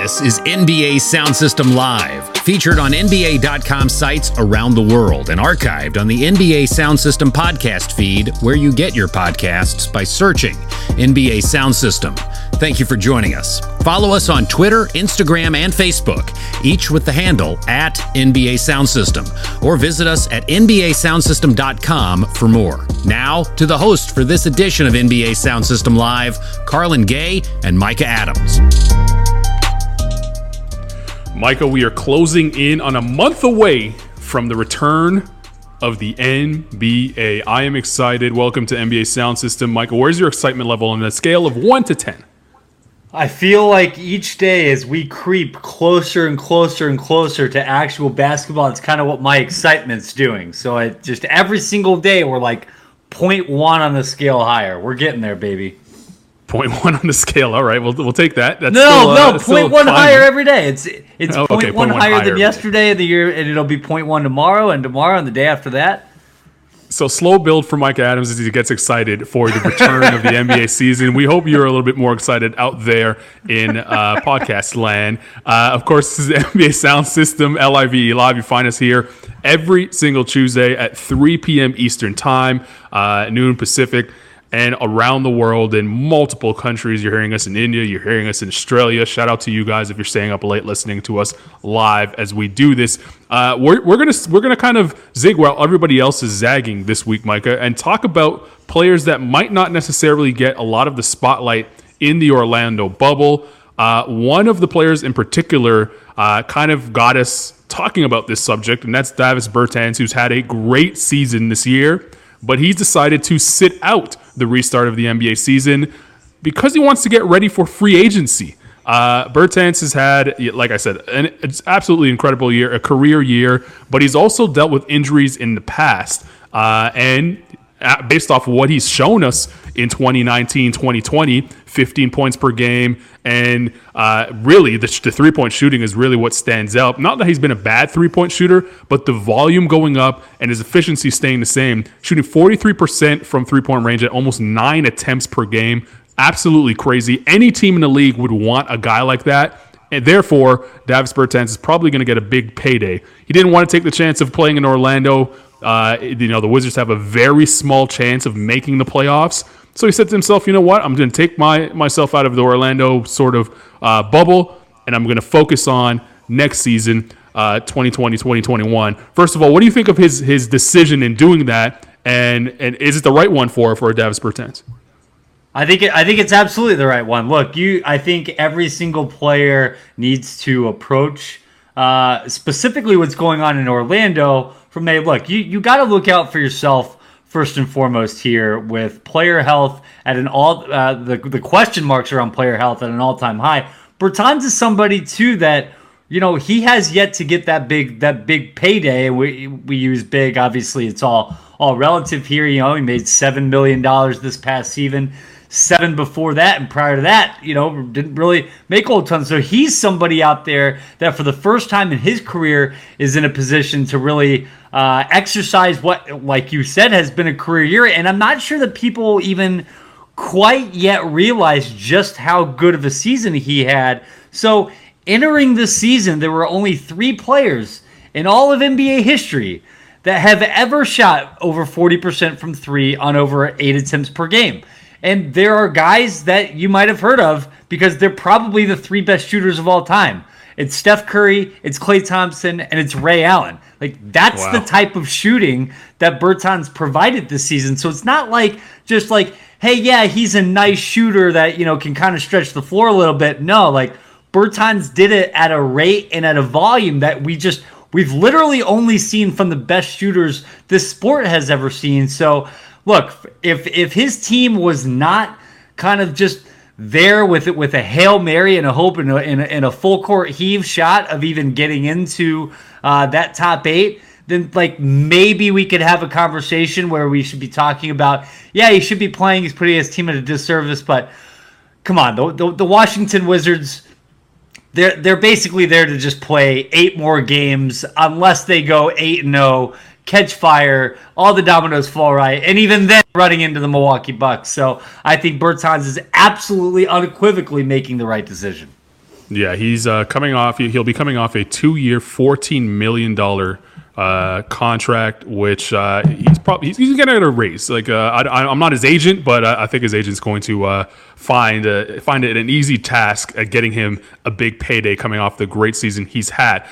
This is NBA Sound System Live, featured on NBA.com sites around the world and archived on the NBA Sound System podcast feed, where you get your podcasts by searching NBA Sound System. Thank you for joining us. Follow us on Twitter, Instagram, and Facebook, each with the handle at NBA Sound System, or visit us at NBASoundSystem.com for more. Now, to the host for this edition of NBA Sound System Live, Carlin Gay and Micah Adams. Micah, we are closing in on a month away from the return of the NBA. I am excited. Welcome to NBA Sound System. Micah, where's your excitement level on a scale of 1 to 10? I feel like each day as we creep closer and closer and closer to actual basketball, it's kind of what my excitement's doing. So I just every single day we're like 0.1 on the scale higher. We're getting there, baby. 0.1 on the scale. All right, we'll take that. That's still 0.1 higher every day. It's 0.1 higher than yesterday of the year, and it'll be 0.1 tomorrow and the day after that. So slow build for Mike Adams as he gets excited for the return of the NBA season. We hope you're a little bit more excited out there in podcast land. Of course, this is the NBA Sound System, LIVE Live. You find us here every single Tuesday at 3 p.m. Eastern Time, noon Pacific, and around the world in multiple countries. You're hearing us in India. You're hearing us in Australia. Shout out to you guys if you're staying up late listening to us live as we do this. We're gonna kind of zig while everybody else is zagging this week, Micah, and talk about players that might not necessarily get a lot of the spotlight in the Orlando bubble. One of the players in particular kind of got us talking about this subject, and that's Davis Bertans, who's had a great season this year, but he's decided to sit out the restart of the NBA season because he wants to get ready for free agency. Bertans has had, like I said, it's absolutely incredible year, a career year, but he's also dealt with injuries in the past. And based off of what he's shown us in 2019, 2020, 15 points per game. And really, the three-point shooting is really what stands out. Not that he's been a bad three-point shooter, but the volume going up and his efficiency staying the same. Shooting 43% from three-point range at almost 9 attempts per game. Absolutely crazy. Any team in the league would want a guy like that. And therefore, Davis Bertans is probably going to get a big payday. He didn't want to take the chance of playing in Orlando. The Wizards have a very small chance of making the playoffs. So he said to himself, you know what? I'm going to take myself out of the Orlando sort of bubble, and I'm going to focus on next season, 2020, 2021. First of all, what do you think of his decision in doing that? And is it the right one for Davis Bertans? I think it's absolutely the right one. Look, I think every single player needs to approach specifically what's going on in Orlando from a look. You got to look out for yourself first and foremost here with player health at an all the question marks around player health at an all-time high. Bertans is somebody too that he has yet to get that big payday. We use big, obviously it's all relative here. He made $7 million this past season. $7 million before that, and prior to that, didn't really make a ton. So he's somebody out there that for the first time in his career is in a position to really exercise what, like you said, has been a career year. And I'm not sure that people even quite yet realize just how good of a season he had. So entering this season, there were only 3 players in all of NBA history that have ever shot over 40% from 3 on over 8 attempts per game. And there are guys that you might have heard of because they're probably the 3 best shooters of all time. It's Steph Curry, it's Klay Thompson, and it's Ray Allen. That's wow. The type of shooting that Bertans provided this season. So it's not hey, yeah, he's a nice shooter that, can kind of stretch the floor a little bit. No, Bertans did it at a rate and at a volume that we've literally only seen from the best shooters this sport has ever seen. So look, if his team was not kind of just there with a Hail Mary and a hope and a full court heave shot of even getting into that top 8, then maybe we could have a conversation where we should be talking about, yeah, he should be playing. He's putting his team at a disservice, but come on, the Washington Wizards, they're basically there to just play 8 more games unless they go 8-0. Catch fire, all the dominoes fall right, and even then running into the Milwaukee Bucks. So I think Bertans is absolutely unequivocally making the right decision. Yeah, he's coming off. He'll be coming off a two-year, $14 million contract, which he's gonna get a raise. Like I'm not his agent, but I think his agent's going to find it an easy task at getting him a big payday coming off the great season he's had.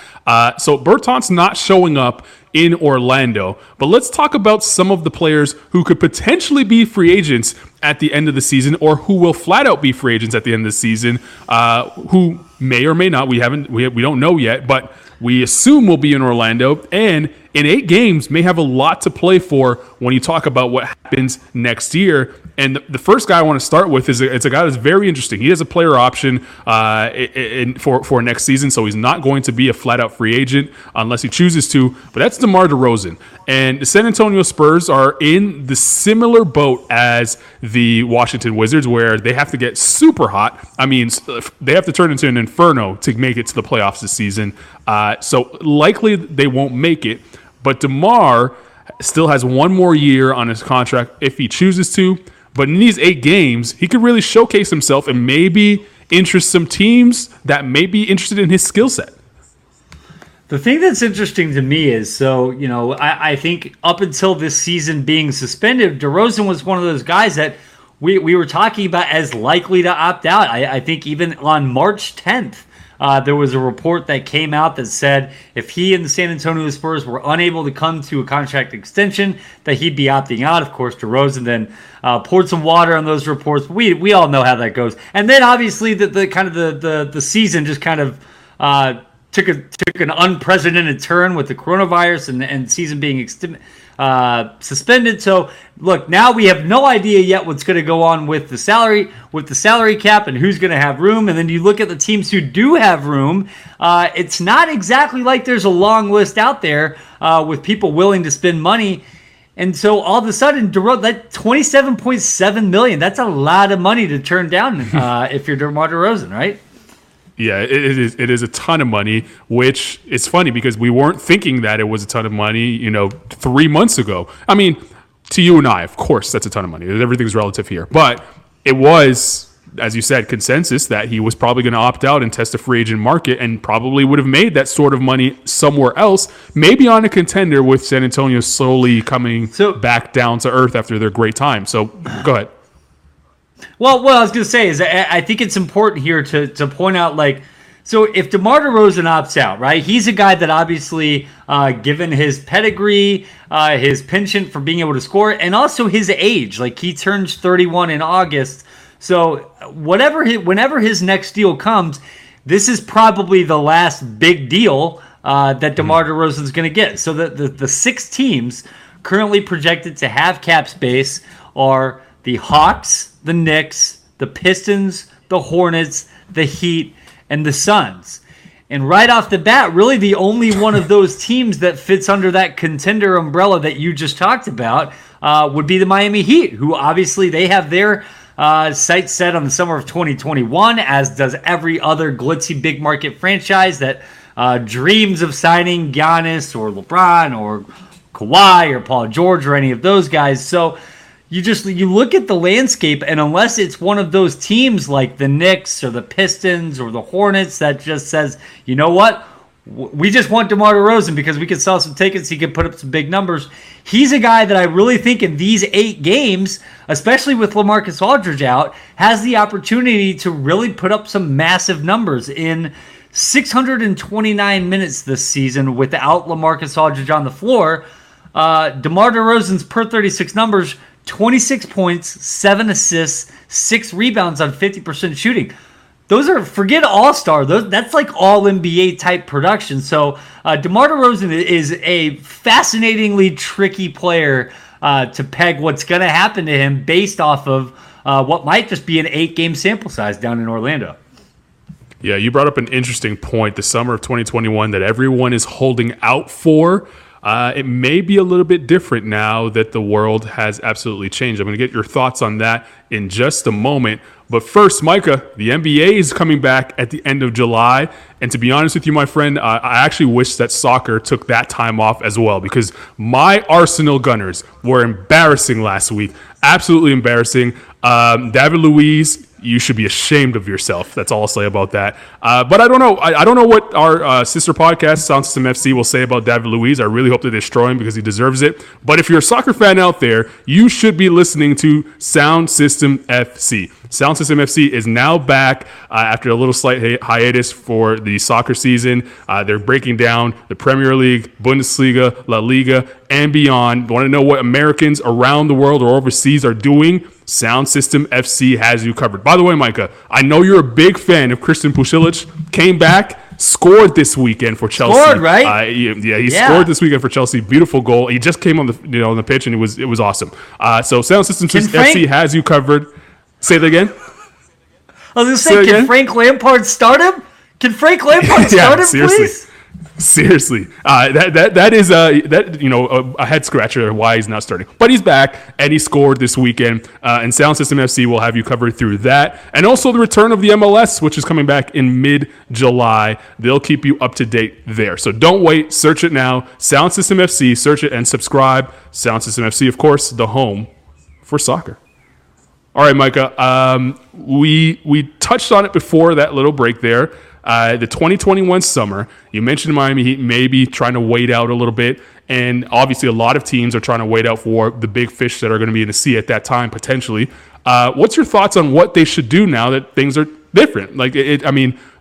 So Bertans not showing up in Orlando, but let's talk about some of the players who could potentially be free agents at the end of the season, or who will flat out be free agents at the end of the season, who may or may not, we don't know yet, but we assume will be in Orlando, and in 8 games may have a lot to play for when you talk about what happens next year. And the first guy I want to start with is a guy that's very interesting. He has a player option for next season, so he's not going to be a flat-out free agent unless he chooses to, but that's DeMar DeRozan. And the San Antonio Spurs are in the similar boat as the Washington Wizards, where they have to get super hot. I mean, they have to turn into an inferno to make it to the playoffs this season. So likely they won't make it, but DeMar still has one more year on his contract if he chooses to. But in these 8 games, he could really showcase himself and maybe interest some teams that may be interested in his skill set. The thing that's interesting to me is, I think up until this season being suspended, DeRozan was one of those guys that we were talking about as likely to opt out. I think even on March 10th, there was a report that came out that said if he and the San Antonio Spurs were unable to come to a contract extension, that he'd be opting out. Of course, DeRozan then poured some water on those reports. We all know how that goes. And then obviously the season just kind of took an unprecedented turn with the coronavirus and season being suspended. So look, now we have no idea yet what's going to go on with the salary cap and who's going to have room. And then you look at the teams who do have room. It's not exactly like there's a long list out there with people willing to spend money. And so all of a sudden, that $27.7 million, that's a lot of money to turn down if you're DeMar DeRozan, right? Yeah, it is a ton of money, which is funny because we weren't thinking that it was a ton of money, 3 months ago. I mean, to you and I, of course, that's a ton of money. Everything's relative here. But it was, as you said, consensus that he was probably going to opt out and test the free agent market and probably would have made that sort of money somewhere else, maybe on a contender, with San Antonio slowly coming back down to earth after their great time. So go ahead. Well, what I was going to say is I think it's important here to point out, so if DeMar DeRozan opts out, right, he's a guy that obviously, given his pedigree, his penchant for being able to score, and also his age, he turns 31 in August. So whenever his next deal comes, this is probably the last big deal that DeMar DeRozan is going to get. So the 6 teams currently projected to have cap space are the Hawks, the Knicks, the Pistons, the Hornets, the Heat, and the Suns. And right off the bat, really the only one of those teams that fits under that contender umbrella that you just talked about would be the Miami Heat, who obviously they have their sights set on the summer of 2021, as does every other glitzy big market franchise that dreams of signing Giannis or LeBron or Kawhi or Paul George or any of those guys. So You look at the landscape, and unless it's one of those teams like the Knicks or the Pistons or the Hornets that just says, you know what, we just want DeMar DeRozan because we can sell some tickets, he can put up some big numbers. He's a guy that I really think in these 8 games, especially with LaMarcus Aldridge out, has the opportunity to really put up some massive numbers in 629 minutes this season without LaMarcus Aldridge on the floor. DeMar DeRozan's per 36 numbers, 26 points, 7 assists, 6 rebounds on 50% shooting. Those are, forget all-star. That's like all-NBA type production. So DeMar DeRozan is a fascinatingly tricky player to peg what's going to happen to him based off of what might just be an 8-game sample size down in Orlando. Yeah, you brought up an interesting point, the summer of 2021 that everyone is holding out for. It may be a little bit different now that the world has absolutely changed. I'm going to get your thoughts on that in just a moment. But first, Micah, the NBA is coming back at the end of July. And to be honest with you, my friend, I actually wish that soccer took that time off as well, because my Arsenal Gunners were embarrassing last week. Absolutely embarrassing. David Luiz you should be ashamed of yourself. That's all I'll say about that. But I don't know. I don't know what our sister podcast, Sound System FC, will say about David Luiz. I really hope they destroy him because he deserves it. But if you're a soccer fan out there, you should be listening to Sound System FC. Sound System FC is now back after a little slight hiatus for the soccer season. They're breaking down the Premier League, Bundesliga, La Liga, and beyond. Want to know what Americans around the world or overseas are doing? Sound System FC has you covered. By the way, Micah, I know you're a big fan of Christian Pulisic. Came back, scored this weekend for Chelsea. Scored, right? He scored this weekend for Chelsea. Beautiful goal. He just came on the on the pitch, and it was awesome. So Sound System FC has you covered. Say that again. I was going to say, can Frank Lampard start him? Can Frank Lampard start him, seriously. Please? Seriously, that is a head scratcher why he's not starting, but he's back and he scored this weekend. And Sound System FC will have you covered through that, and also the return of the MLS, which is coming back in mid-July. They'll keep you up to date there, so don't wait. Search it now. Sound System FC. Search it and subscribe. Sound System FC, of course, the home for soccer. All right, Micah. We touched on it before that little break there. The 2021 summer, you mentioned Miami Heat maybe trying to wait out a little bit. And obviously a lot of teams are trying to wait out for the big fish that are going to be in the sea at that time, potentially. What's your thoughts on what they should do now that things are different? Like,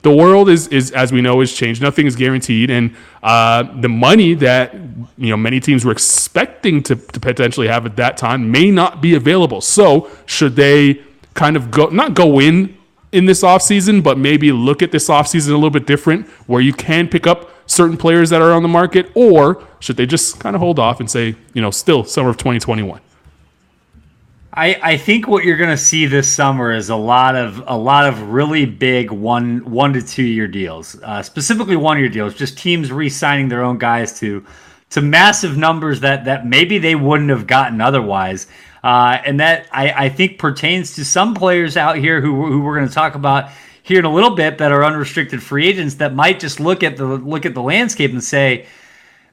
the world is, as we know, has changed. Nothing is guaranteed. And the money that, many teams were expecting to potentially have at that time may not be available. So should they kind of not go in this offseason, but maybe look at this offseason a little bit different, where you can pick up certain players that are on the market, or should they just kind of hold off and say, still summer of 2021? I think what you're going to see this summer is a lot of really big one to 2 year deals, specifically 1 year deals, just teams re-signing their own guys to massive numbers that maybe they wouldn't have gotten otherwise. And that I think pertains to some players out here who we're going to talk about here in a little bit that are unrestricted free agents that might just look at the landscape and say,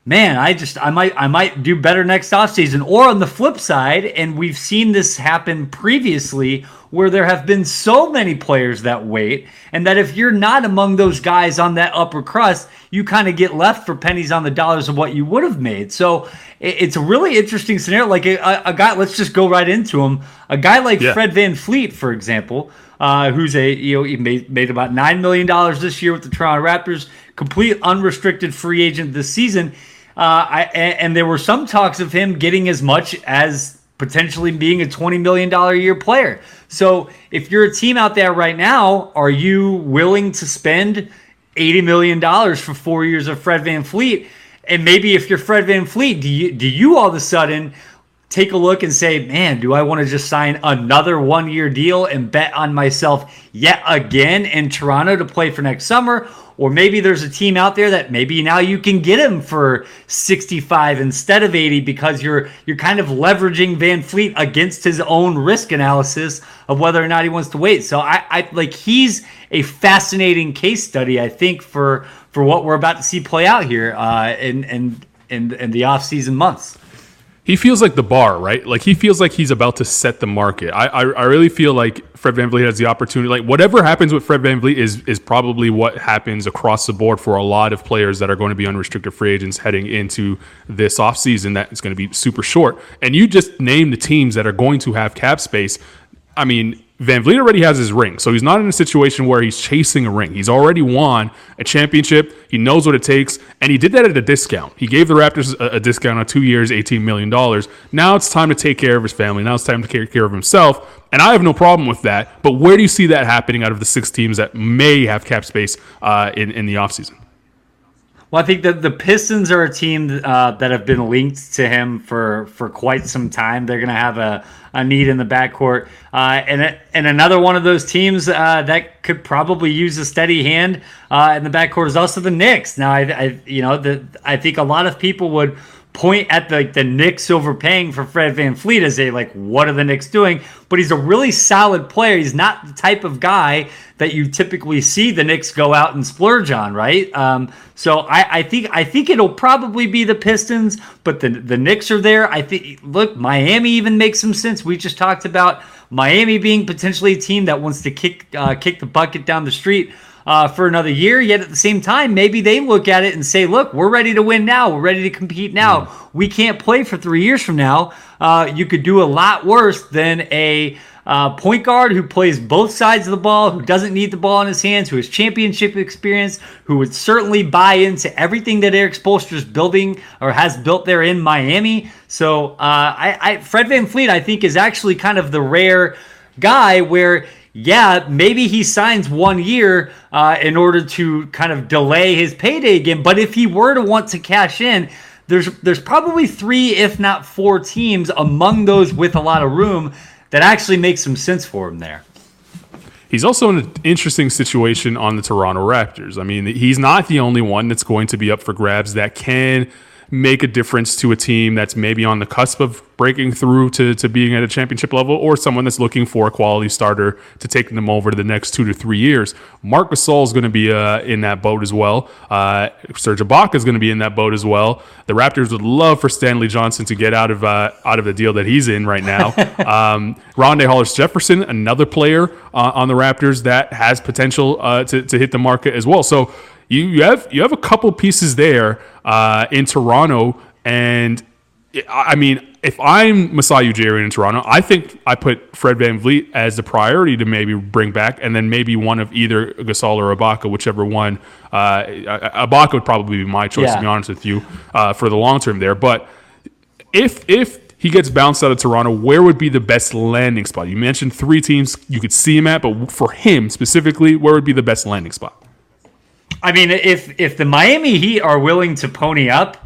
man, I might do better next offseason. Or on the flip side, and we've seen this happen previously, where there have been so many players that wait, and that if you're not among those guys on that upper crust, you kind of get left for pennies on the dollars of what you would have made. So it's a really interesting scenario. Like a guy, let's just go right into him. A guy like Fred VanVleet, for example, who's he made about $9 million this year with the Toronto Raptors, complete unrestricted free agent this season. And there were some talks of him getting as much as potentially being a $20 million a year player. So if you're a team out there right now, are you willing to spend $80 million for 4 years of Fred VanVleet? And maybe if you're Fred VanVleet, do you all of a sudden take a look and say, man, do I want to just sign another 1 year deal and bet on myself yet again in Toronto to play for next summer? Or maybe there's a team out there that maybe now you can get him for 65 instead of 80 because you're kind of leveraging VanVleet against his own risk analysis of whether or not he wants to wait. So I like, he's a fascinating case study, I think, for what we're about to see play out here in the offseason months. He feels like the bar, right? Like, he feels like he's about to set the market. I really feel like Fred VanVleet has the opportunity. Like, whatever happens with Fred VanVleet is probably what happens across the board for a lot of players that are going to be unrestricted free agents heading into this offseason that is going to be super short. And you just name the teams that are going to have cap space. I mean, VanVleet already has his ring, so he's not in a situation where he's chasing a ring. He's already won a championship. He knows what it takes, and he did that at a discount. He gave the Raptors a discount on 2 years, $18 million. Now it's time to take care of his family. Now it's time to take care of himself, and I have no problem with that. But where do you see that happening out of the six teams that may have cap space in the offseason? Well, I think that the Pistons are a team that have been linked to him for quite some time. They're going to have a need in the backcourt. And another one of those teams that could probably use a steady hand in the backcourt is also the Knicks. Now, I think a lot of people would point at the Knicks overpaying for Fred VanVleet as a, like, what are the Knicks doing? But he's a really solid player. He's not the type of guy that you typically see the Knicks go out and splurge on, right? So I think it'll probably be the Pistons, but the Knicks are there. I think, look, Miami even makes some sense. We just talked about Miami being potentially a team that wants to kick the bucket down the street for another year, yet at the same time, maybe they look at it and say, look, we're ready to win now. We're ready to compete now. We can't play for 3 years from now. You could do a lot worse than a point guard who plays both sides of the ball, who doesn't need the ball in his hands, who has championship experience, who would certainly buy into everything that Eric Spoelstra is building or has built there in Miami. So Fred VanVleet, I think, is actually kind of the rare guy where, yeah, maybe he signs 1 year in order to kind of delay his payday again. But if he were to want to cash in, there's probably three, if not four teams among those with a lot of room that actually makes some sense for him there. He's also in an interesting situation on the Toronto Raptors. I mean, he's not the only one that's going to be up for grabs that can make a difference to a team that's maybe on the cusp of breaking through to being at a championship level, or someone that's looking for a quality starter to take them over to the next 2 to 3 years. Marc Gasol is going to be in that boat as well. Serge Ibaka is going to be in that boat as well. The Raptors would love for Stanley Johnson to get out of the deal that he's in right now. Rondé Hollis-Jefferson, another player on the Raptors that has potential to hit the market as well. So you have a couple pieces there in Toronto, and I mean, if I'm Masai Ujiri in Toronto, I think I put Fred VanVleet as the priority to maybe bring back, and then maybe one of either Gasol or Ibaka, whichever one. Ibaka would probably be my choice, to be honest with you, for the long term there. But if he gets bounced out of Toronto, where would be the best landing spot? You mentioned three teams you could see him at, but for him specifically, where would be the best landing spot? I mean, if the Miami Heat are willing to pony up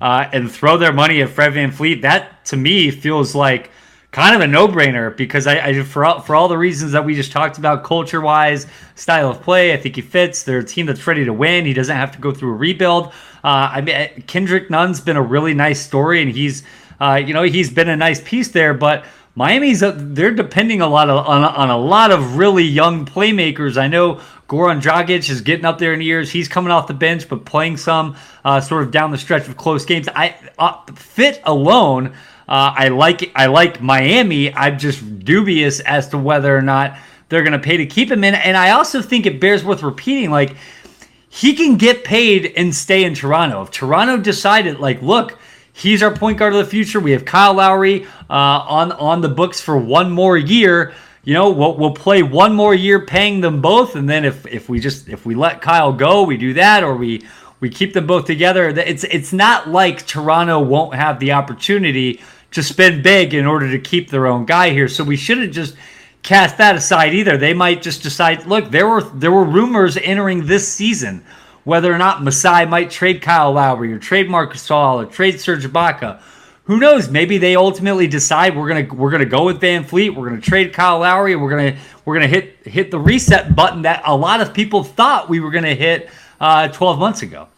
and throw their money at Fred VanVleet, that to me feels like kind of a no-brainer, because I for all the reasons that we just talked about, culture-wise, style of play, I think he fits. They're a team that's ready to win. He doesn't have to go through a rebuild. I mean, Kendrick Nunn's been a really nice story, and he's been a nice piece there, but Miami's depending on a lot of really young playmakers. I know Goran Dragic is getting up there in years. He's coming off the bench, but playing some sort of down the stretch of close games. Fit alone, I like Miami. I'm just dubious as to whether or not they're going to pay to keep him in. And I also think it bears worth repeating, like, he can get paid and stay in Toronto. If Toronto decided, like, look, he's our point guard of the future, we have Kyle Lowry on the books for one more year. You know, we'll play one more year paying them both, and then if we let Kyle go, we do that, or we keep them both together. It's not like Toronto won't have the opportunity to spend big in order to keep their own guy here. So we shouldn't just cast that aside either. They might just decide, look, there were rumors entering this season whether or not Masai might trade Kyle Lowry or trade Marc Gasol or trade Serge Ibaka. Who knows? Maybe they ultimately decide we're gonna go with VanVleet, we're gonna trade Kyle Lowry, and we're gonna hit the reset button that a lot of people thought we were gonna hit 12 months ago.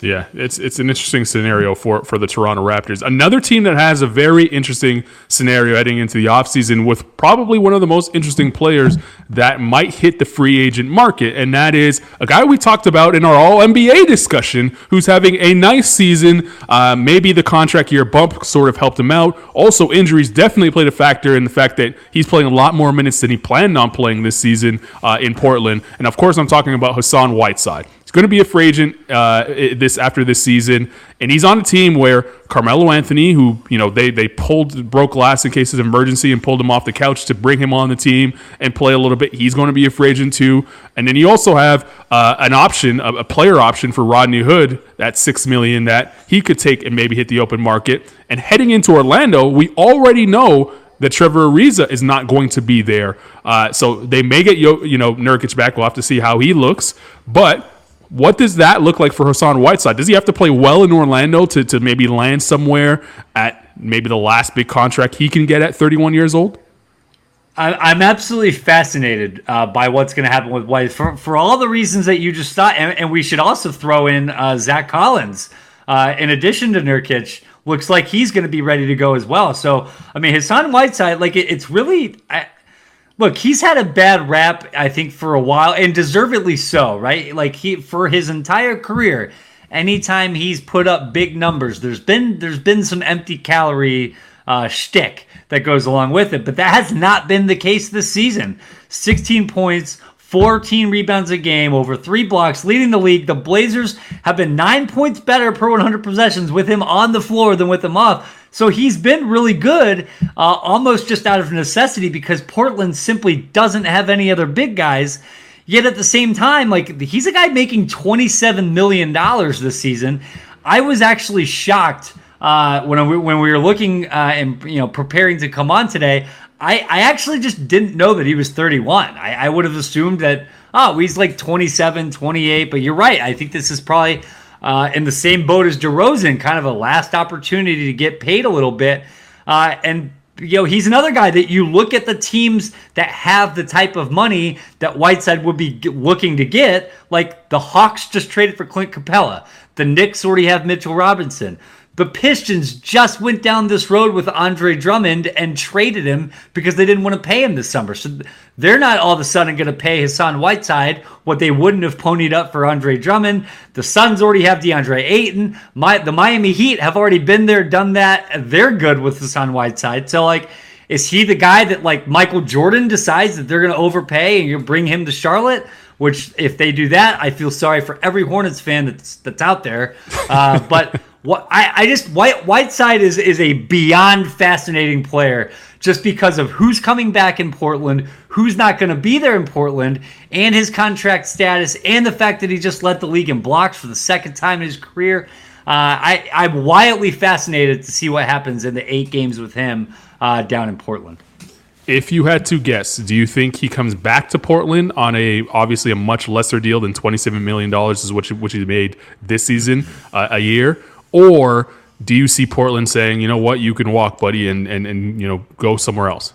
Yeah, it's an interesting scenario for the Toronto Raptors. Another team that has a very interesting scenario heading into the offseason with probably one of the most interesting players that might hit the free agent market, and that is a guy we talked about in our All-NBA discussion who's having a nice season. Maybe the contract year bump sort of helped him out. Also, injuries definitely played a factor in the fact that he's playing a lot more minutes than he planned on playing this season in Portland. And, of course, I'm talking about Hassan Whiteside. He's going to be a free agent after this season, and he's on a team where Carmelo Anthony, who, you know, broke glass in case of emergency and pulled him off the couch to bring him on the team and play a little bit. He's going to be a free agent too, and then you also have an option, a player option for Rodney Hood at $6 million that he could take and maybe hit the open market. And heading into Orlando, we already know that Trevor Ariza is not going to be there, so they may get Nurkic back. We'll have to see how he looks, but what does that look like for Hassan Whiteside? Does he have to play well in Orlando to maybe land somewhere at maybe the last big contract he can get at 31 years old? I'm absolutely fascinated by what's going to happen with White for all the reasons that you just thought. And we should also throw in Zach Collins in addition to Nurkic. looks like he's going to be ready to go as well. So, I mean, Hassan Whiteside, like, it's really... Look, he's had a bad rap, I think, for a while, and deservedly so, right? Like, for his entire career, anytime he's put up big numbers, there's been some empty calorie shtick that goes along with it, but that has not been the case this season. 16 points, 14 rebounds a game, over 3 blocks, leading the league. The Blazers have been 9 points better per 100 possessions with him on the floor than with him off. So he's been really good, almost just out of necessity, because Portland simply doesn't have any other big guys. Yet at the same time, like, he's a guy making $27 million this season. I was actually shocked when we were looking and, you know, preparing to come on today. I actually just didn't know that he was 31. I would have assumed that, he's like 27, 28. But you're right. I think this is probably... in the same boat as DeRozan, kind of a last opportunity to get paid a little bit. And, you know, he's another guy that you look at the teams that have the type of money that Whiteside would be looking to get. Like, the Hawks just traded for Clint Capella. The Knicks already have Mitchell Robinson. The Pistons just went down this road with Andre Drummond and traded him because they didn't want to pay him this summer. So they're not all of a sudden going to pay Hassan Whiteside what they wouldn't have ponied up for Andre Drummond. The Suns already have DeAndre Ayton. The Miami Heat have already been there, done that. They're good with Hassan Whiteside. So, like, is he the guy that, like, Michael Jordan decides that they're going to overpay and you bring him to Charlotte? Which, if they do that, I feel sorry for every Hornets fan that's out there. But... Whiteside is a beyond fascinating player just because of who's coming back in Portland, who's not going to be there in Portland, and his contract status, and the fact that he just led the league in blocks for the second time in his career. I'm wildly fascinated to see what happens in the 8 games with him down in Portland. If you had to guess, do you think he comes back to Portland on obviously a much lesser deal than $27 million is which he made this season a year? Or do you see Portland saying, you know what, you can walk, buddy, and you know, go somewhere else?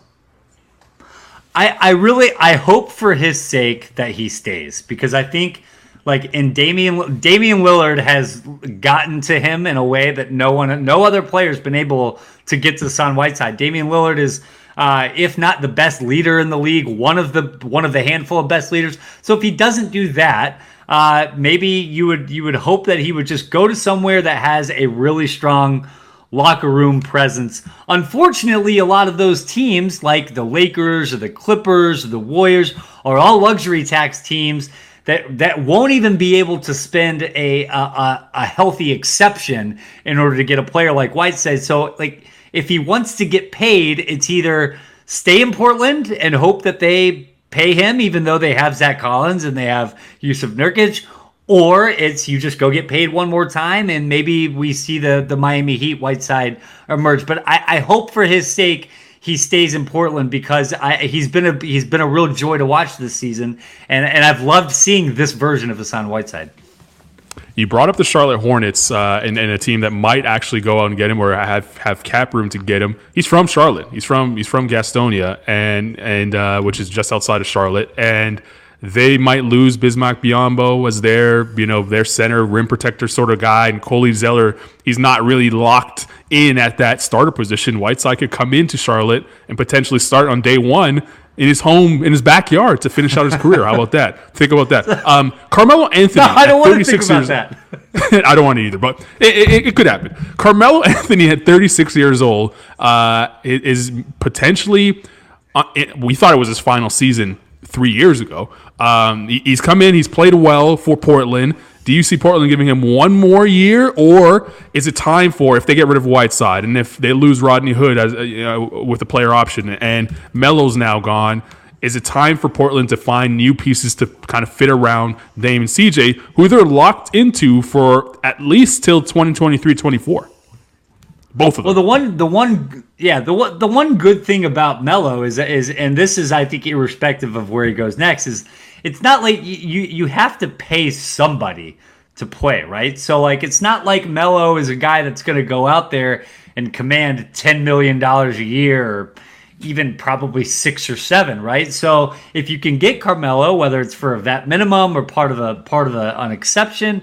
I hope for his sake that he stays, because I think, like, in Damian Lillard has gotten to him in a way that no other player's been able to get to Hassan Whiteside. Damian Lillard is, if not the best leader in the league, one of the handful of best leaders. So if he doesn't do that, maybe you would hope that he would just go to somewhere that has a really strong locker room presence. Unfortunately, a lot of those teams, like the Lakers or the Clippers or the Warriors, are all luxury tax teams that won't even be able to spend a healthy exception in order to get a player like Whiteside. So, like, if he wants to get paid, it's either stay in Portland and hope that they pay him, even though they have Zach Collins and they have Yusuf Nurkic, or it's you just go get paid one more time and maybe we see the Miami Heat Whiteside emerge. But I hope for his sake he stays in Portland, because he's been a real joy to watch this season, and I've loved seeing this version of Hassan Whiteside. You brought up the Charlotte Hornets and a team that might actually go out and get him, or have cap room to get him. He's from Charlotte. He's from Gastonia, and which is just outside of Charlotte. And they might lose Bismack Biyombo as their center rim protector sort of guy, and Coley Zeller. He's not really locked in at that starter position. Whiteside could come into Charlotte and potentially start on day one in his home, in his backyard, to finish out his career. How about that? Think about that. Carmelo Anthony. No, I don't want to think about that. I don't want to either, but it could happen. Carmelo Anthony at 36 years old is potentially, we thought it was his final season 3 years ago. He's come in, he's played well for Portland. Do you see Portland giving him one more year, or is it time for, if they get rid of Whiteside and if they lose Rodney Hood with the player option and Melo's now gone, is it time for Portland to find new pieces to kind of fit around Dame and CJ, who they're locked into for at least till 2023-24? Both of them. Well, the one good thing about Melo is, and this is, I think, irrespective of where he goes next, is it's not like you have to pay somebody to play, right? So, like, it's not like Melo is a guy that's going to go out there and command $10 million a year, or even probably 6 or 7, right? So, if you can get Carmelo, whether it's for a vet minimum or part of an exception,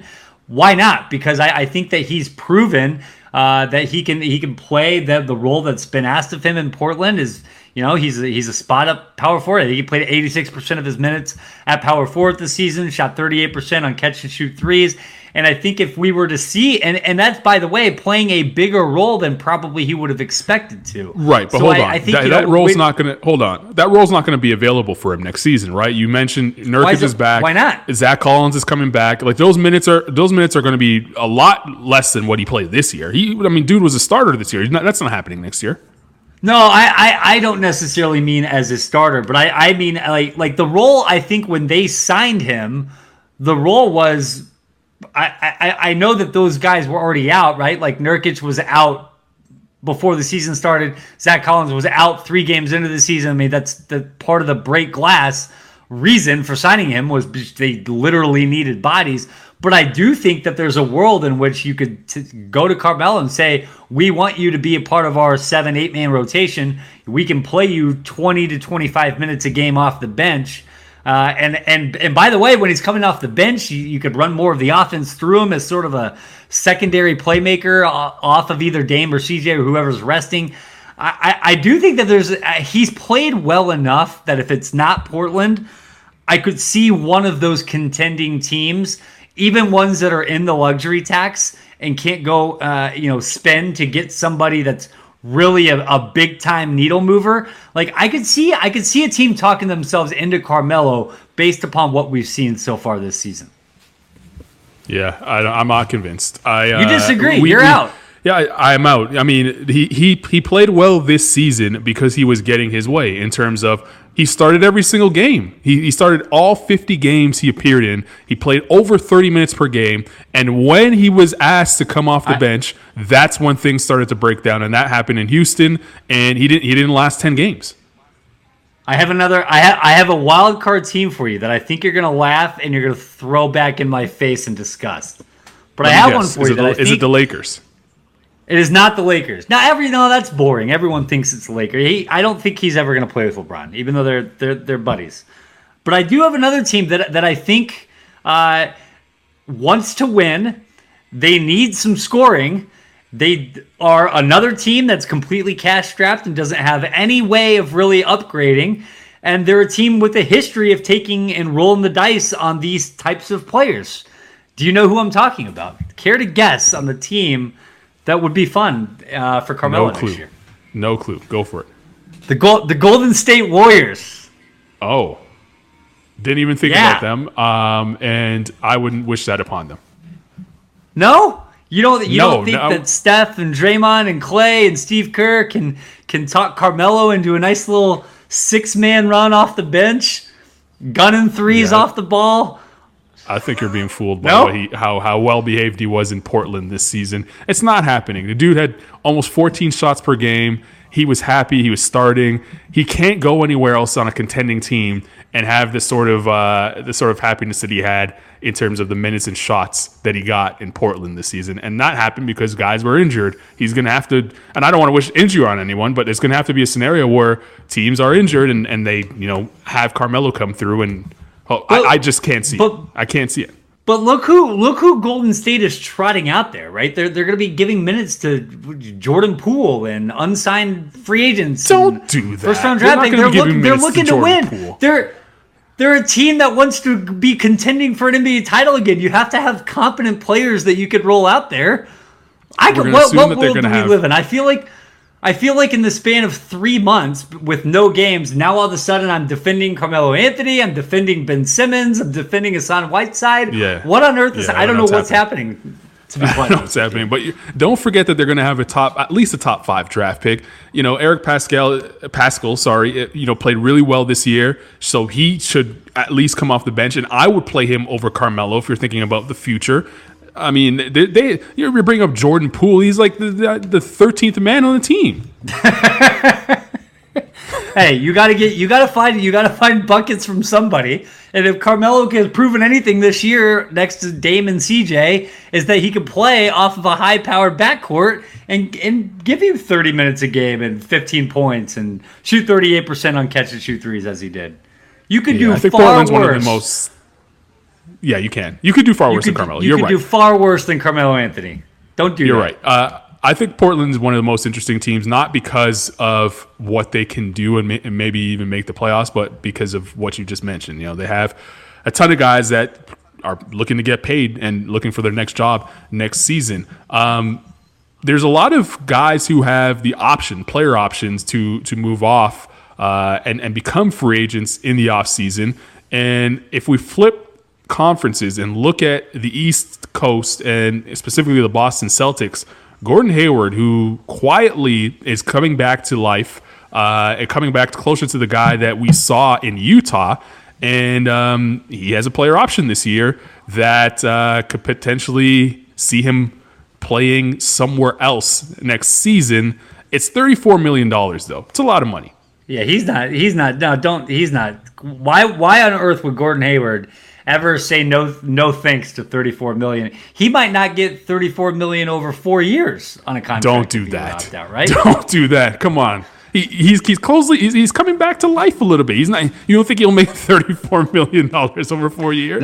why not? Because I think that he's proven that he can play the role that's been asked of him in Portland. Is, you know, he's a spot up power forward. I think he played 86% of his minutes at power forward this season, shot 38% on catch and shoot threes. And I think if we were to see, and that's, by the way, playing a bigger role than probably he would have expected to. Right, but so hold on. I think, that role's not going to be available for him next season, right? You mentioned Nurkic is back. Why not? Zach Collins is coming back. Like, those minutes are going to be a lot less than what he played this year. Dude was a starter this year. That's not happening next year. No, I don't necessarily mean as a starter, but I mean like the role. I think when they signed him, the role was. I know that those guys were already out, right? Like Nurkic was out before the season started. Zach Collins was out 3 games into the season. I mean, that's the part of the break glass reason for signing him, was they literally needed bodies. But I do think that there's a world in which you could go to Carmelo and say, we want you to be a part of our 7-8-man rotation. We can play you 20 to 25 minutes a game off the bench. And by the way, when he's coming off the bench, you could run more of the offense through him as sort of a secondary playmaker off of either Dame or CJ or whoever's resting. I do think that he's played well enough that if it's not Portland, I could see one of those contending teams, even ones that are in the luxury tax and can't go spend to get somebody that's really a big time needle mover. Like I could see a team talking themselves into Carmelo based upon what we've seen so far this season. Yeah, I'm not convinced. You disagree? You're out. Yeah, I'm out. I mean, he played well this season because he was getting his way in terms of he started every single game. He started all 50 games he appeared in. He played over 30 minutes per game, and when he was asked to come off the bench, that's when things started to break down, and that happened in Houston, and he didn't last 10 games. I have a wild card team for you that I think you're going to laugh and you're going to throw back in my face in disgust. But I have one for you. Is it the Lakers? It is not the Lakers. Now, that's boring. Everyone thinks it's the Lakers. I don't think he's ever going to play with LeBron, even though they're buddies. But I do have another team that I think wants to win. They need some scoring. They are another team that's completely cash-strapped and doesn't have any way of really upgrading. And they're a team with a history of taking and rolling the dice on these types of players. Do you know who I'm talking about? Care to guess on the team that would be fun for Carmelo this year? No clue. Go for it. The Golden State Warriors. Oh. Didn't even think about them. And I wouldn't wish that upon them. No? You don't think that Steph and Draymond and Clay and Steve Kerr can talk Carmelo into a nice little 6-man run off the bench, gunning threes off the ball? I think you're being fooled by how well behaved he was in Portland this season. It's not happening. The dude had almost 14 shots per game. He was happy. He was starting. He can't go anywhere else on a contending team and have the sort of happiness that he had in terms of the minutes and shots that he got in Portland this season. And that happened because guys were injured. He's going to have to, and I don't want to wish injury on anyone, but there's going to have to be a scenario where teams are injured and they have Carmelo come through and. Oh, but, I just can't see it. I can't see it. But look who Golden State is trotting out there, right? They're going to be giving minutes to Jordan Poole and unsigned free agents. Don't do that. First round draft pick. They're looking to win. Poole. They're a team that wants to be contending for an NBA title again. You have to have competent players that you could roll out there. What world do we live in? I feel like in the span of 3 months with no games, now all of a sudden I'm defending Carmelo Anthony, I'm defending Ben Simmons, I'm defending Hassan Whiteside. Yeah. What on earth is I don't know what's happening. To be I know what's happening, but don't forget that they're going to have at least a top 5 draft pick. Eric Pascal, played really well this year, so he should at least come off the bench, and I would play him over Carmelo if you're thinking about the future. I mean, you're bringing up Jordan Poole. He's like the 13th man on the team. Hey, you gotta find buckets from somebody. And if Carmelo has proven anything this year, next to Dame and CJ, is that he can play off of a high-powered backcourt and give you 30 minutes a game and 15 points and shoot 38% on catch and shoot threes as he did. You could do far worse. Yeah, you can. You could do far worse than Carmelo. You're right. You could do far worse than Carmelo Anthony. Don't do that. You're right. I think Portland's one of the most interesting teams, not because of what they can do and maybe even make the playoffs, but because of what you just mentioned. You know, they have a ton of guys that are looking to get paid and looking for their next job next season. There's a lot of guys who have the option, player options, to move off and become free agents in the offseason. And if we flip conferences and look at the East Coast and specifically the Boston Celtics, Gordon Hayward, who quietly is coming back to life and coming back closer to the guy that we saw in Utah, and he has a player option this year that could potentially see him playing somewhere else next season. It's $34 million, though. It's a lot of money. Yeah, he's not. Why on earth would Gordon Hayward ever say no thanks to $34 million? He might not get $34 million over 4 years on a contract. Don't do that. Out, right? Don't do that. Come on. He's coming back to life a little bit. He's not. You don't think he'll make $34 million over 4 years?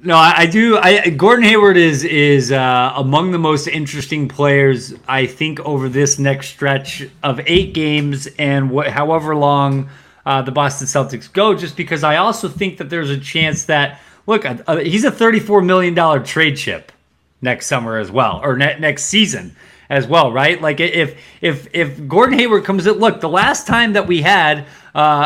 No, I do. Gordon Hayward is among the most interesting players, I think, over this next stretch of 8 games and however long the Boston Celtics go, just because I also think that there's a chance that, look, he's a $34 million trade chip next summer as well, or next season as well, right? Like if Gordon Hayward comes in, look, the last time that we had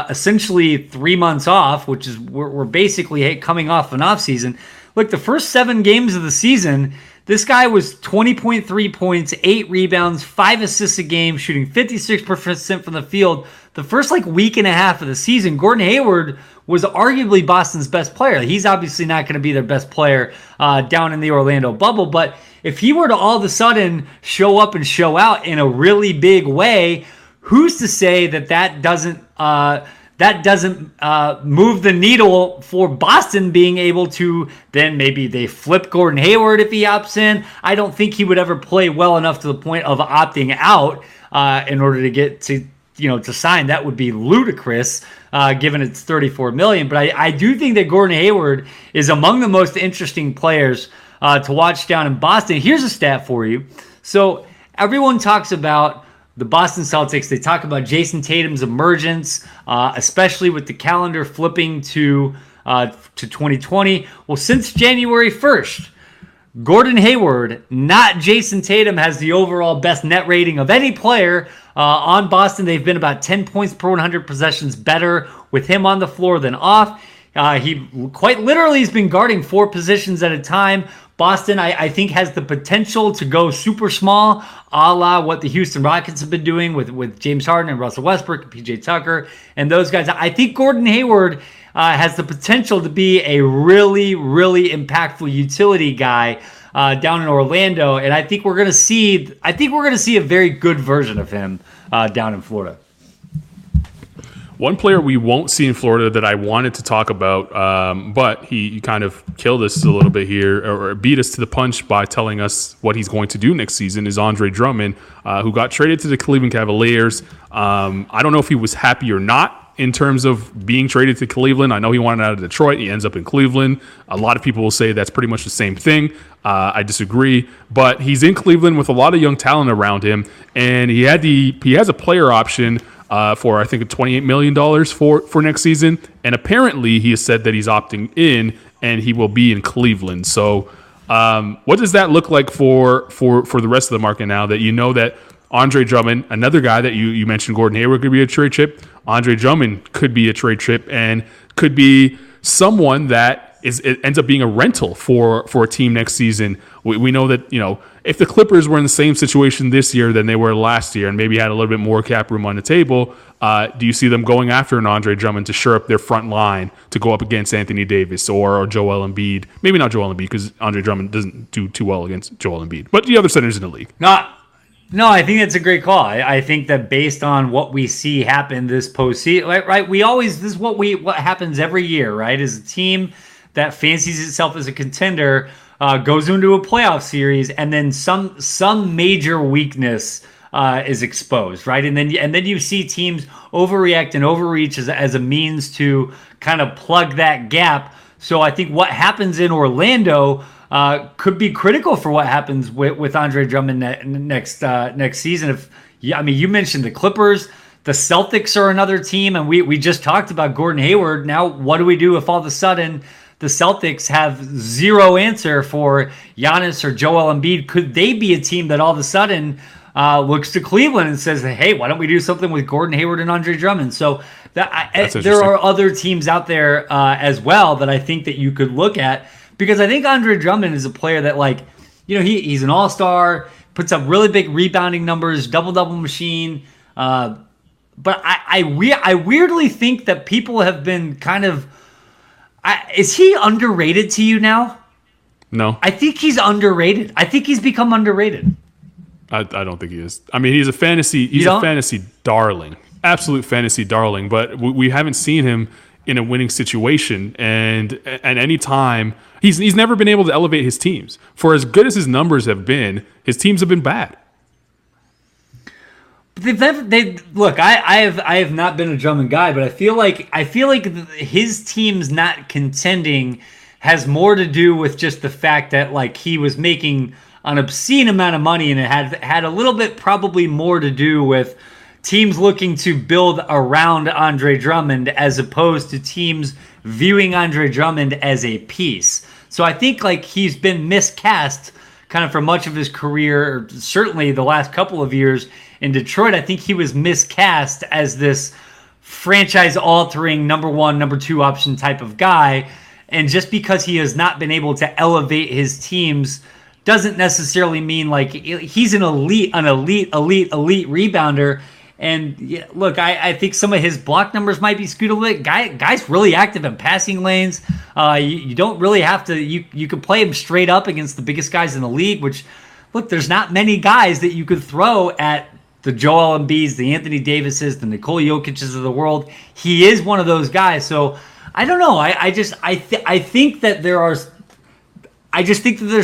essentially 3 months off, which is we're basically coming off an off season. Look, the first 7 games of the season, this guy was 20.3 points, 8 rebounds, 5 assists a game, shooting 56% from the field. The first week and a half of the season, Gordon Hayward was arguably Boston's best player. He's obviously not going to be their best player down in the Orlando bubble, but if he were to all of a sudden show up and show out in a really big way, who's to say that doesn't move the needle for Boston being able to, then maybe they flip Gordon Hayward if he opts in. I don't think he would ever play well enough to the point of opting out in order to get to, to sign. That would be ludicrous given it's $34 million. But I do think that Gordon Hayward is among the most interesting players to watch down in Boston. Here's a stat for you. So everyone talks about the Boston Celtics. They talk about Jason Tatum's emergence, especially with the calendar flipping to 2020. Well, since January 1st, Gordon Hayward, not Jason Tatum, has the overall best net rating of any player on Boston. They've been about 10 points per 100 possessions better with him on the floor than off. He quite literally has been guarding 4 positions at a time. Boston, I think, has the potential to go super small, a la what the Houston Rockets have been doing with James Harden and Russell Westbrook and PJ Tucker and those guys. I think Gordon Hayward has the potential to be a really, really impactful utility guy down in Orlando, and I think we're going to see. I think we're going to see a very good version of him down in Florida. One player we won't see in Florida that I wanted to talk about, but he kind of killed us a little bit here, or beat us to the punch by telling us what he's going to do next season, is Andre Drummond, who got traded to the Cleveland Cavaliers. I don't know if he was happy or not in terms of being traded to Cleveland. I know he wanted out of Detroit. He ends up in Cleveland. A lot of people will say that's pretty much the same thing. I disagree, but he's in Cleveland with a lot of young talent around him, and he has a player option for I think $28 million for next season. And apparently he has said that he's opting in and he will be in Cleveland. So what does that look like for the rest of the market now that that Andre Drummond, another guy that you mentioned, Gordon Hayward could be a trade chip. Andre Drummond could be a trade chip and could be someone that ends up being a rental for a team next season. We know that, if the Clippers were in the same situation this year than they were last year and maybe had a little bit more cap room on the table, do you see them going after an Andre Drummond to shore up their front line to go up against Anthony Davis or Joel Embiid? Maybe not Joel Embiid because Andre Drummond doesn't do too well against Joel Embiid, but the other centers in the league. No, I think that's a great call. I think that based on what we see happen this postseason, right? This is what happens every year, right? Is a team that fancies itself as a contender goes into a playoff series, and then some major weakness is exposed, right? And then you see teams overreact and overreach as a means to kind of plug that gap. So I think what happens in Orlando could be critical for what happens with Andre Drummond next season. You mentioned the Clippers. The Celtics are another team, and we just talked about Gordon Hayward. Now, what do we do if all of a sudden the Celtics have zero answer for Giannis or Joel Embiid? Could they be a team that all of a sudden looks to Cleveland and says, hey, why don't we do something with Gordon Hayward and Andre Drummond? So there are other teams out there as well that I think that you could look at, because I think Andre Drummond is a player that, he's an all-star, puts up really big rebounding numbers, double-double machine, but I weirdly think that people have been kind of... is he underrated to you now? No. I think he's underrated. I think he's become underrated. I don't think he is. I mean, he's a fantasy darling. Absolute fantasy darling. But we haven't seen him in a winning situation. And at any time, he's never been able to elevate his teams. For as good as his numbers have been, his teams have been bad. I have not been a Drummond guy, but I feel like his team's not contending has more to do with just the fact that he was making an obscene amount of money, and it had a little bit probably more to do with teams looking to build around Andre Drummond as opposed to teams viewing Andre Drummond as a piece. So I think he's been miscast kind of for much of his career, certainly the last couple of years. In Detroit, I think he was miscast as this franchise-altering number one, number two option type of guy. And just because he has not been able to elevate his teams doesn't necessarily mean he's an elite rebounder. And I think some of his block numbers might be skewed a little bit. Guy's really active in passing lanes. You don't really have to. You can play him straight up against the biggest guys in the league, which, there's not many guys that you could throw at the Joel Embiids, the Anthony Davises, the Nikola Jokic's of the world. He is one of those guys. So I don't know. I just think that there's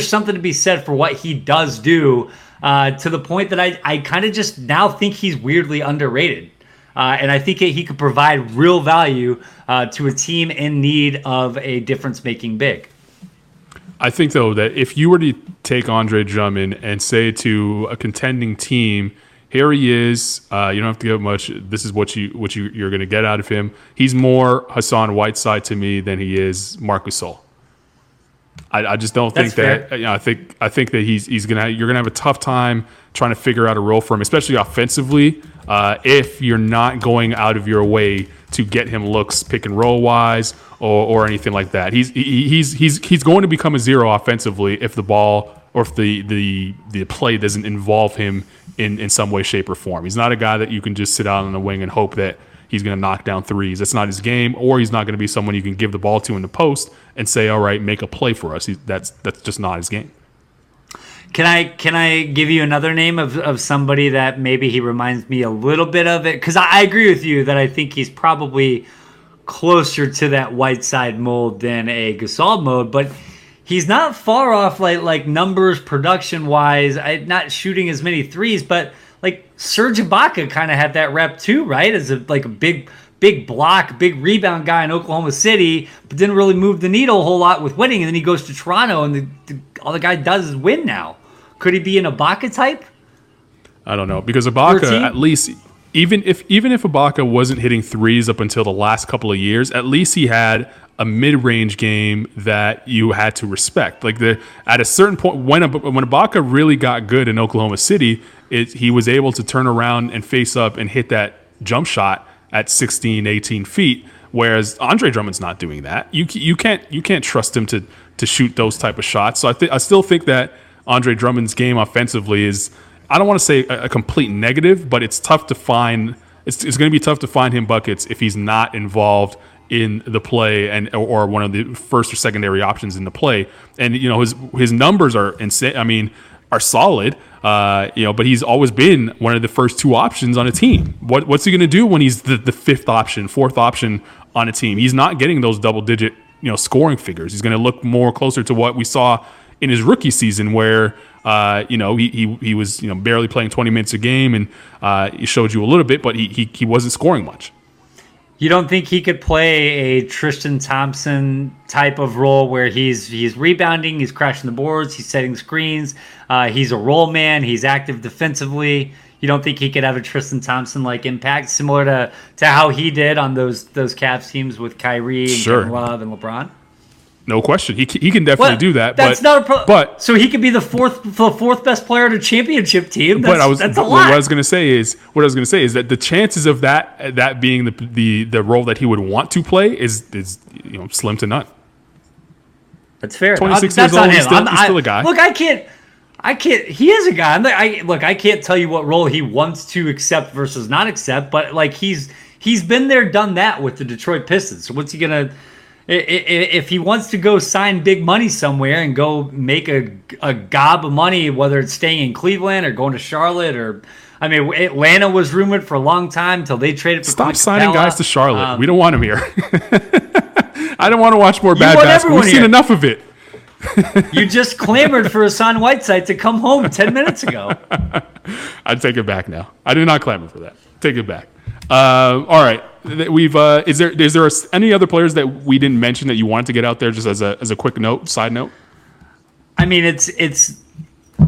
something to be said for what he does do, to the point that I kind of just now think he's weirdly underrated. And I think he could provide real value to a team in need of a difference-making big. I think, though, that if you were to take Andre Drummond and say to a contending team, here he is, you don't have to give much, this is what you're going to get out of him. He's more Hassan Whiteside to me than he is Marc Gasol. I just don't think that's that. You know, I think that you're going to have a tough time trying to figure out a role for him, especially offensively, if you're not going out of your way to get him looks pick and roll wise or anything like that. He's going to become a zero offensively if the ball or if the play doesn't involve him in some way, shape, or form. He's not a guy that you can just sit out on the wing and hope that he's going to knock down threes. That's not his game, or he's not going to be someone you can give the ball to in the post and say, all right, make a play for us. That's just not his game. Can I give you another name of somebody that maybe he reminds me a little bit of it? Because I agree with you that I think he's probably closer to that Whiteside mold than a Gasol mold, but he's not far off like numbers production-wise, not shooting as many threes, but Serge Ibaka kind of had that rep too, right? As a big block, big rebound guy in Oklahoma City, but didn't really move the needle a whole lot with winning. And then he goes to Toronto, and all the guy does is win now. Could he be an Ibaka type? I don't know, because Ibaka, 13? At least, even if Ibaka wasn't hitting threes up until the last couple of years, at least he had a mid-range game that you had to respect. At a certain point, when Ibaka really got good in Oklahoma City, he was able to turn around and face up and hit that jump shot at 16, 18 feet, whereas Andre Drummond's not doing that. You can't trust him to shoot those type of shots. So I still think that Andre Drummond's game offensively is, I don't want to say a complete negative, but it's tough to find. It's going to be tough to find him buckets if he's not involved in the play or one of the first or secondary options in the play. And his numbers are insane. I mean, are solid. But he's always been one of the first two options on a team. What's he going to do when he's the fifth option, fourth option on a team? He's not getting those double digit scoring figures. He's going to look more closer to what we saw in his rookie season, where he was barely playing 20 minutes a game, and he showed you a little bit, but he wasn't scoring much. You don't think he could play a Tristan Thompson type of role where he's rebounding, he's crashing the boards, he's setting screens, he's a roll man, he's active defensively. You don't think he could have a Tristan Thompson-like impact, similar to how he did on those Cavs teams with Kyrie and Kevin Love and LeBron? No question. He can definitely do that. That's not a problem. But so he could be the fourth best player on a championship team. That's a lot. What I was going to say is that the chances of that being the role that he would want to play is slim to none. That's fair. 26 years old. He's still a guy. Look, I can't. He is a guy. I can't tell you what role he wants to accept versus not accept. But like he's been there, done that with the Detroit Pistons. So what's he gonna? If he wants to go sign big money somewhere and go make a gob of money, whether it's staying in Cleveland or going to Charlotte Atlanta was rumored for a long time until they traded for Clint Capella. Stop signing guys to Charlotte. We don't want him here. I don't want to watch more bad basketball. We've seen enough of it. You just clamored for Hassan Whiteside to come home 10 minutes ago. I take it back now. I did not clamor for that. Take it back. All right. We've is there any other players that we didn't mention that you wanted to get out there just as a quick side note? I mean, it's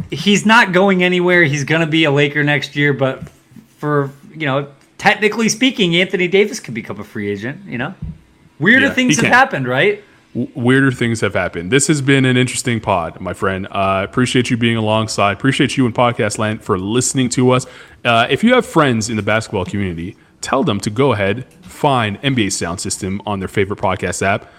he's not going anywhere. He's going to be a Laker next year, but for technically speaking, Anthony Davis could become a free agent. Things have happened, right? Weirder things have happened. This has been an interesting pod, my friend. Appreciate you being alongside. Appreciate you in podcast land for listening to us. If you have friends in the basketball community, tell them to go ahead, find NBA Sound System on their favorite podcast app,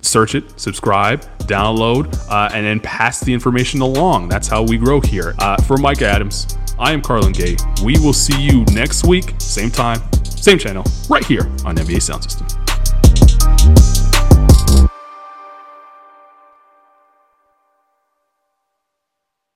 search it, subscribe, download, and then pass the information along. That's how we grow here. For Mike Adams, I am Carlin Gay. We will see you next week, same time, same channel, right here on NBA Sound System.